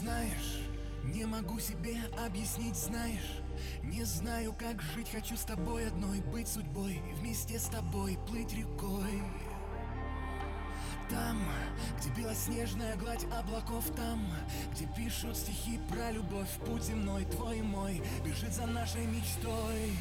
Знаешь, не могу себе объяснить, знаешь, не знаю, как жить, хочу с тобой одной, быть судьбой, вместе с тобой плыть рекой. Там, где белоснежная гладь облаков, там, где пишут стихи про любовь, путь земной твой и мой бежит за нашей мечтой.